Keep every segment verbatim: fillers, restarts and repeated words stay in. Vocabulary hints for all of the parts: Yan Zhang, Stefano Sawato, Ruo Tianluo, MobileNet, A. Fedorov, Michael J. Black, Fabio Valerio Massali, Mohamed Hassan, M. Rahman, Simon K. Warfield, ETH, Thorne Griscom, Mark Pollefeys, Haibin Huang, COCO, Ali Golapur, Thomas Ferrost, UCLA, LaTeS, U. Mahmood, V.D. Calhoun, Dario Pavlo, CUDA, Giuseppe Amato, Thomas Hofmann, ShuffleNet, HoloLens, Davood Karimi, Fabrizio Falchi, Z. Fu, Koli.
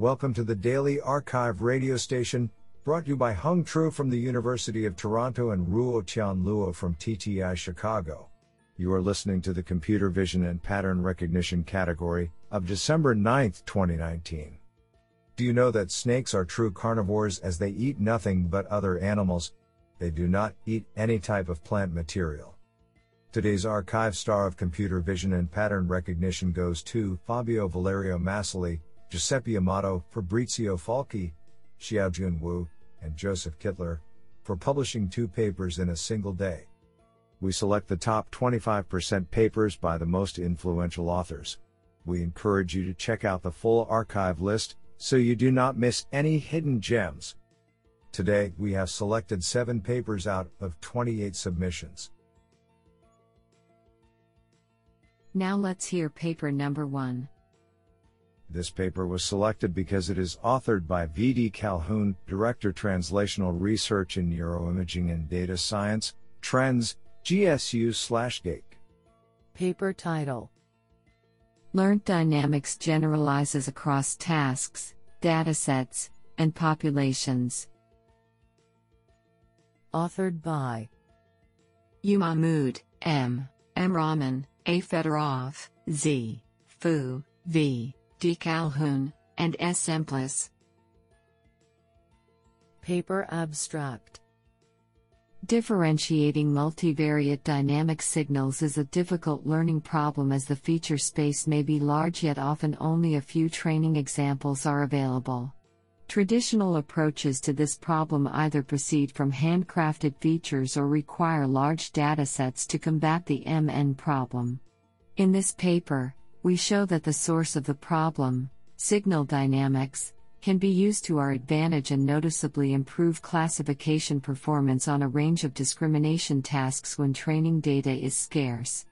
Welcome to the Daily Archive radio station, brought to you by Hung Tru from the University of Toronto and Ruo Tianluo from T T I Chicago. You are listening to the Computer Vision and Pattern Recognition category of December ninth, twenty nineteen. Do you know that snakes are true carnivores as they eat nothing but other animals? They do not eat any type of plant material. Today's archive star of Computer Vision and Pattern Recognition goes to Fabio Valerio Massali, Giuseppe Amato, Fabrizio Falchi, Xiaojun Wu, and Joseph Kittler, for publishing two papers in a single day. We select the top twenty-five percent papers by the most influential authors. We encourage you to check out the full archive list, so you do not miss any hidden gems. Today, we have selected seven papers out of twenty-eight submissions. Now let's hear paper number one. This paper was selected because it is authored by V D Calhoun, Director Translational Research in Neuroimaging and Data Science, Trends, G S U slash G A I C. Paper title: Learned Dynamics Generalizes Across Tasks, Datasets, and Populations. Authored by U. Mahmood, M. M. Rahman, A. Fedorov, Z. Fu, V D Calhoun, and S M Plus. Paper abstract: Differentiating multivariate dynamic signals is a difficult learning problem, as the feature space may be large, yet often only a few training examples are available. Traditional approaches to this problem either proceed from handcrafted features or require large datasets to combat the M N problem. In this paper, we show that the source of the problem, signal dynamics, can be used to our advantage and noticeably improve classification performance on a range of discrimination tasks when training data is scarce.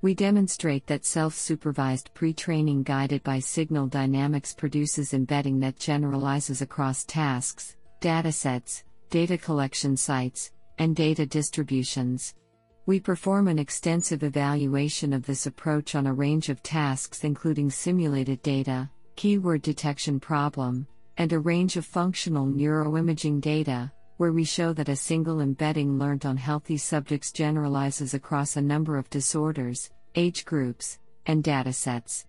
We demonstrate that self-supervised pre-training guided by signal dynamics produces embedding that generalizes across tasks, datasets, data collection sites, and data distributions. We perform an extensive evaluation of this approach on a range of tasks, including simulated data, keyword detection problem, and a range of functional neuroimaging data, where we show that a single embedding learned on healthy subjects generalizes across a number of disorders, age groups, and datasets.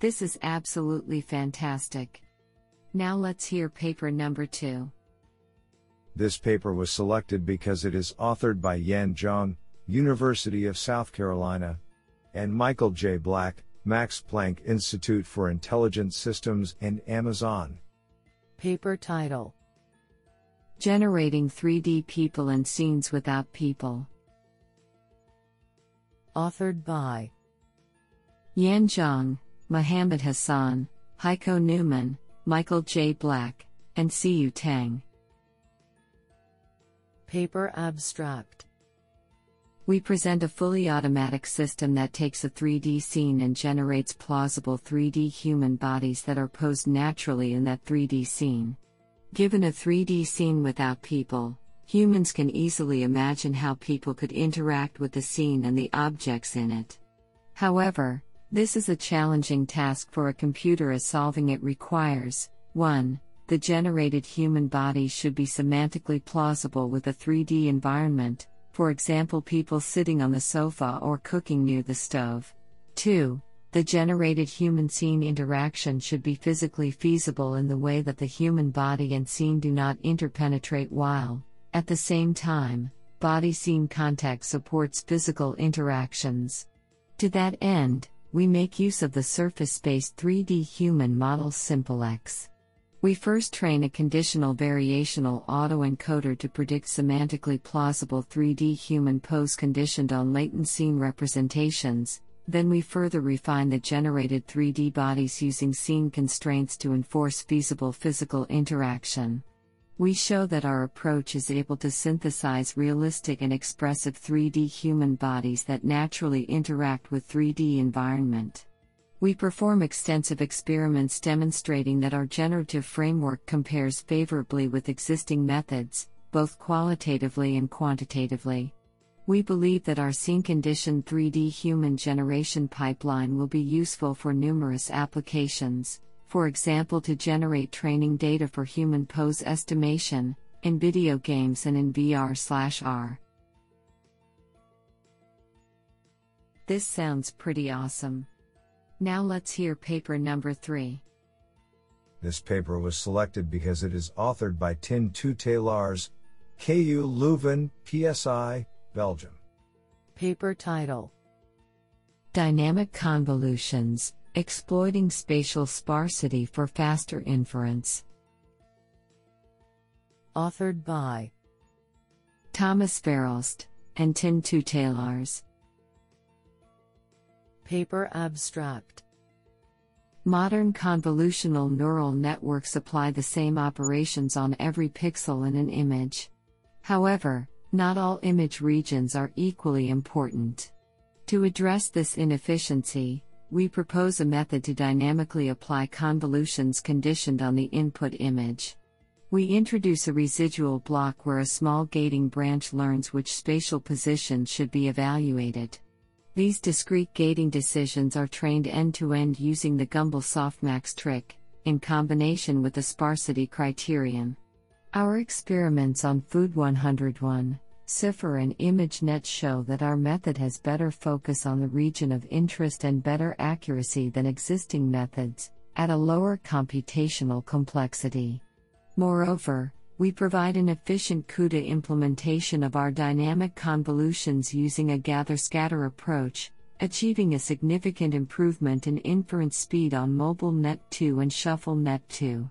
This is absolutely fantastic. Now let's hear paper number two. This paper was selected because it is authored by Yan Zhang, University of South Carolina, and Michael J. Black, Max Planck Institute for Intelligent Systems and Amazon. Paper title: Generating three D People and Scenes Without People. Authored by Yan Zhang, Mohamed Hassan, Heiko Neumann, Michael J. Black, and Siyu Tang. Paper abstract: We present a fully automatic system that takes a three D scene and generates plausible three D human bodies that are posed naturally in that three D scene. Given a three D scene without people, humans can easily imagine how people could interact with the scene and the objects in it. However, this is a challenging task for a computer, as solving it requires: one. The generated human body should be semantically plausible with a three D environment, for example, people sitting on the sofa or cooking near the stove. two. The generated human scene interaction should be physically feasible in the way that the human body and scene do not interpenetrate, while, at the same time, body-scene contact supports physical interactions. To that end, we make use of the surface-based three D human model simple X. We first train a conditional variational autoencoder to predict semantically plausible three D human pose conditioned on latent scene representations, then we further refine the generated three D bodies using scene constraints to enforce feasible physical interaction. We show that our approach is able to synthesize realistic and expressive three D human bodies that naturally interact with three D environment. We perform extensive experiments demonstrating that our generative framework compares favorably with existing methods, both qualitatively and quantitatively. We believe that our scene-conditioned three D human generation pipeline will be useful for numerous applications, for example to generate training data for human pose estimation, in video games and in V R R. This sounds pretty awesome. Now let's hear paper number three. This paper was selected because it is authored by Tin Tuytelaars, K U Leuven, P S I, Belgium. Paper title: Dynamic Convolutions, Exploiting Spatial Sparsity for Faster Inference. Authored by Thomas Ferrost and Tin Tuytelaars. Paper abstract: Modern convolutional neural networks apply the same operations on every pixel in an image. However, not all image regions are equally important. To address this inefficiency, we propose a method to dynamically apply convolutions conditioned on the input image. We introduce a residual block where a small gating branch learns which spatial position should be evaluated. These discrete gating decisions are trained end-to-end using the Gumbel softmax trick, in combination with the sparsity criterion. Our experiments on Food one oh one, CIFR and ImageNet show that our method has better focus on the region of interest and better accuracy than existing methods, at a lower computational complexity. Moreover, we provide an efficient CUDA implementation of our dynamic convolutions using a gather-scatter approach, achieving a significant improvement in inference speed on MobileNet two and ShuffleNet two.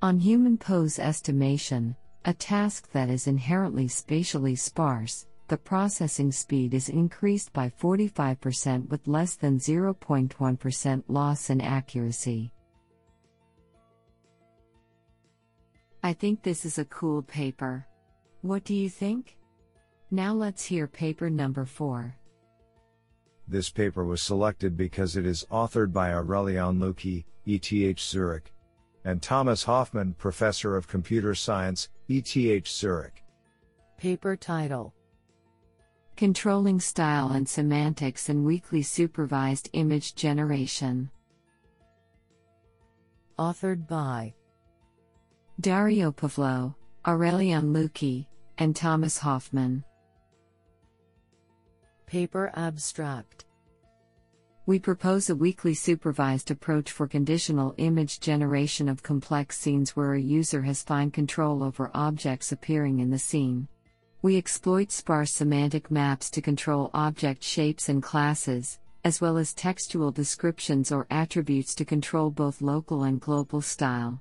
On human pose estimation, a task that is inherently spatially sparse, the processing speed is increased by forty-five percent with less than zero point one percent loss in accuracy. I think this is a cool paper. What do you think? Now let's hear paper number four. This paper was selected because it is authored by Aurelien Lucchi, E T H Zurich, and Thomas Hofmann, Professor of Computer Science, E T H Zurich. Paper title: Controlling Style and Semantics in Weakly Supervised Image Generation. Authored by Dario Pavlo, Aurelien Lucchi, and Thomas Hofmann. Paper abstract: We propose a weakly supervised approach for conditional image generation of complex scenes where a user has fine control over objects appearing in the scene. We exploit sparse semantic maps to control object shapes and classes, as well as textual descriptions or attributes to control both local and global style.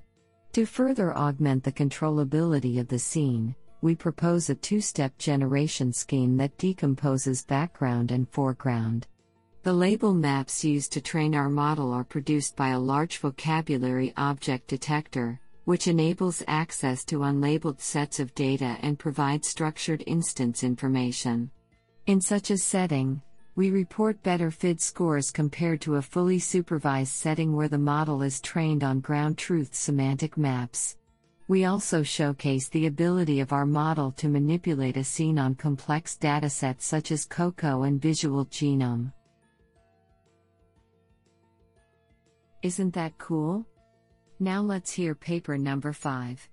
To further augment the controllability of the scene, we propose a two-step generation scheme that decomposes background and foreground. The label maps used to train our model are produced by a large vocabulary object detector, which enables access to unlabeled sets of data and provides structured instance information. In such a setting, we report better F I D scores compared to a fully supervised setting where the model is trained on ground truth semantic maps. We also showcase the ability of our model to manipulate a scene on complex datasets such as COCO and visual genome. Isn't that cool? Now let's hear paper number five.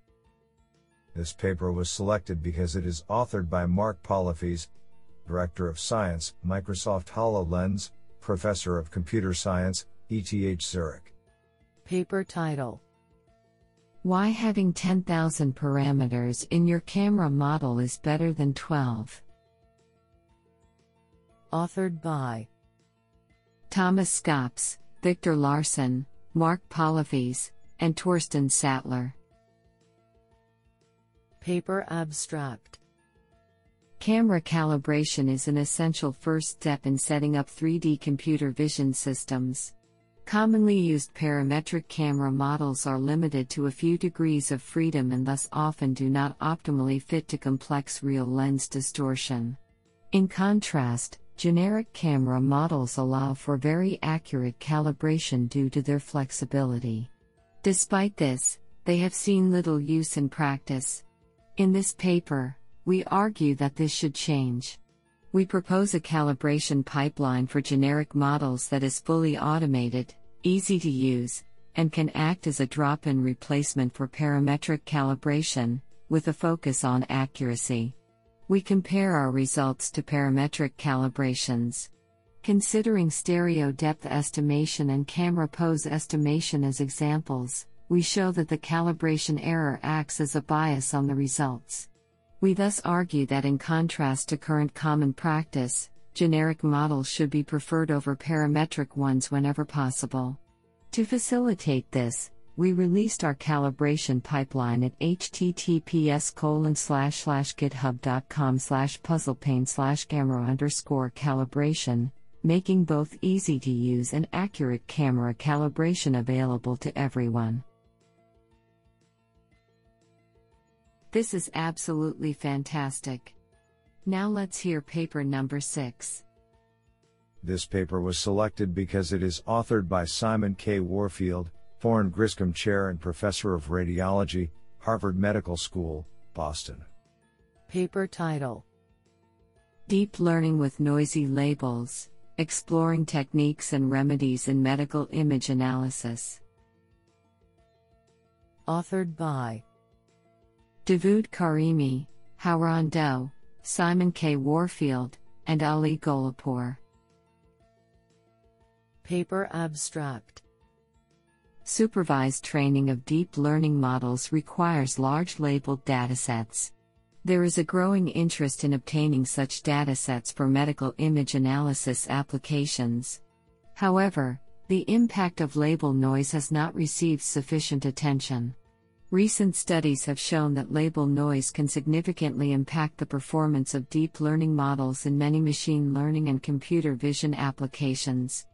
This paper was selected because it is authored by Mark Pollefeys, Director of Science, Microsoft HoloLens, Professor of Computer Science, E T H Zurich. Paper title: Why Having ten thousand Parameters in Your Camera Model is Better Than twelve. Authored by Thomas Skops, Victor Larson, Mark Pollefeys, and Torsten Sattler. Paper abstract: Camera calibration is an essential first step in setting up three D computer vision systems. Commonly used parametric camera models are limited to a few degrees of freedom and thus often do not optimally fit to complex real lens distortion. In contrast, generic camera models allow for very accurate calibration due to their flexibility. Despite this, they have seen little use in practice. In this paper, we argue that this should change. we propose a calibration pipeline for generic models that is fully automated, easy to use, and can act as a drop-in replacement for parametric calibration, with a focus on accuracy. We compare our results to parametric calibrations. Considering stereo depth estimation and camera pose estimation as examples, we show that the calibration error acts as a bias on the results. We thus argue that in contrast to current common practice, generic models should be preferred over parametric ones whenever possible. To facilitate this, we released our calibration pipeline at https colon slash slash github dot com slash puzzlepane slash camera underscore calibration, making both easy to use and accurate camera calibration available to everyone. This is absolutely fantastic. Now let's hear paper number six. This paper was selected because it is authored by Simon K. Warfield, Thorne Griscom Chair and Professor of Radiology, Harvard Medical School, Boston. Paper title: Deep Learning with Noisy Labels, Exploring Techniques and Remedies in Medical Image Analysis. Authored by Davood Karimi, Hauran Doe, Simon K. Warfield, and Ali Golapur. Paper abstract: Supervised training of deep learning models requires large labeled datasets. There is a growing interest in obtaining such datasets for medical image analysis applications. However, the impact of label noise has not received sufficient attention. Recent studies have shown that label noise can significantly impact the performance of deep learning models in many machine learning and computer vision applications.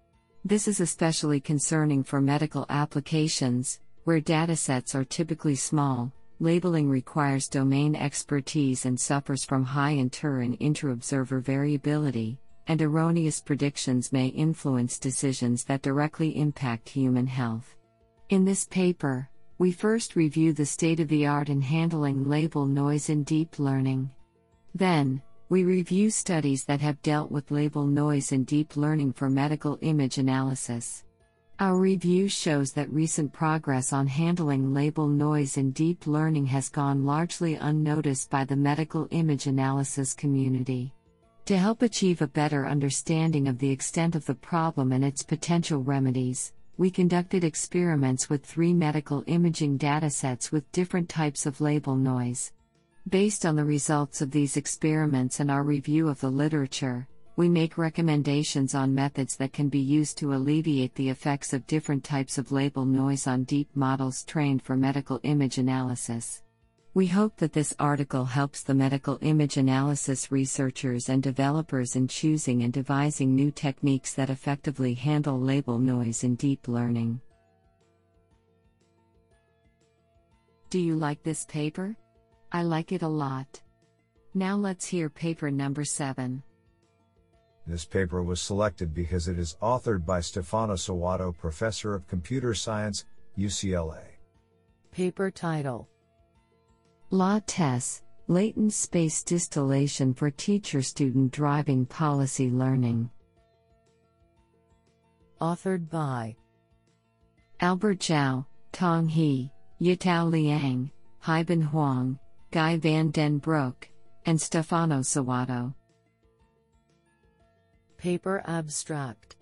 This is especially concerning for medical applications, where datasets are typically small, labeling requires domain expertise and suffers from high inter- and inter-observer variability, and erroneous predictions may influence decisions that directly impact human health. In this paper, we first review the state of the art in handling label noise in deep learning. Then, we review studies that have dealt with label noise in deep learning for medical image analysis. Our review shows that recent progress on handling label noise in deep learning has gone largely unnoticed by the medical image analysis community. To help achieve a better understanding of the extent of the problem and its potential remedies, we conducted experiments with three medical imaging datasets with different types of label noise. Based on the results of these experiments and our review of the literature, we make recommendations on methods that can be used to alleviate the effects of different types of label noise on deep models trained for medical image analysis. We hope that this article helps the medical image analysis researchers and developers in choosing and devising new techniques that effectively handle label noise in deep learning. Do you like this paper? I like it a lot. Now let's hear paper number seven. This paper was selected because it is authored by Stefano Sawato, Professor of Computer Science, U C L A. Paper title: LaTeS, Latent Space Distillation for Teacher-Student Driving Policy Learning. Authored by Albert Zhao, Tong He, Yitao Liang, Haibin Huang, Guy Van Den Broek, and Stefano Sawato. Paper abstract: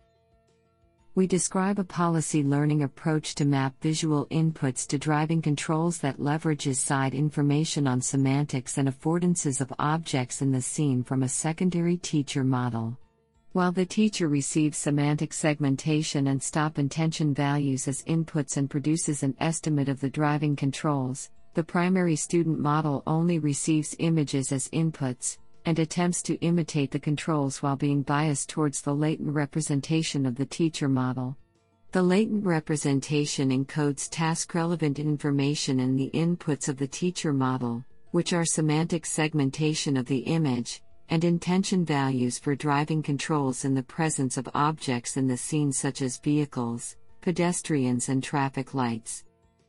We describe a policy learning approach to map visual inputs to driving controls that leverages side information on semantics and affordances of objects in the scene from a secondary teacher model. While the teacher receives semantic segmentation and stop intention values as inputs and produces an estimate of the driving controls, the primary student model only receives images as inputs, and attempts to imitate the controls while being biased towards the latent representation of the teacher model. The latent representation encodes task-relevant information in the inputs of the teacher model, which are semantic segmentation of the image, and intention values for driving controls in the presence of objects in the scene such as vehicles, pedestrians and traffic lights.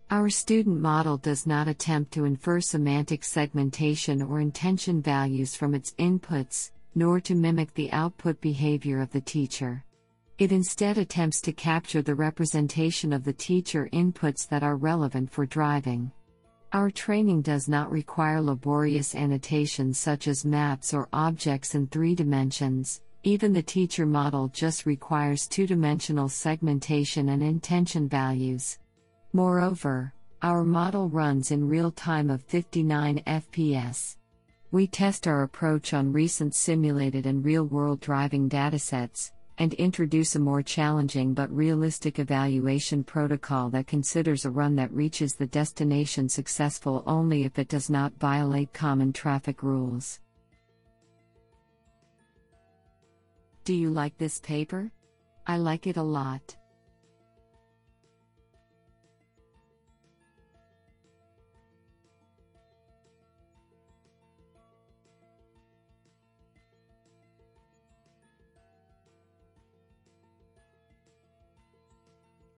Our student model does not attempt to infer semantic segmentation or intention values from its inputs, nor to mimic the output behavior of the teacher. It instead attempts to capture the representation of the teacher inputs that are relevant for driving. Our training does not require laborious annotations such as maps or objects in three dimensions. Even the teacher model just requires two-dimensional segmentation and intention values. Moreover, our model runs in real time of fifty-nine F P S. We test our approach on recent simulated and real-world driving datasets, and introduce a more challenging but realistic evaluation protocol that considers a run that reaches the destination successful only if it does not violate common traffic rules. Do you like this paper? I like it a lot.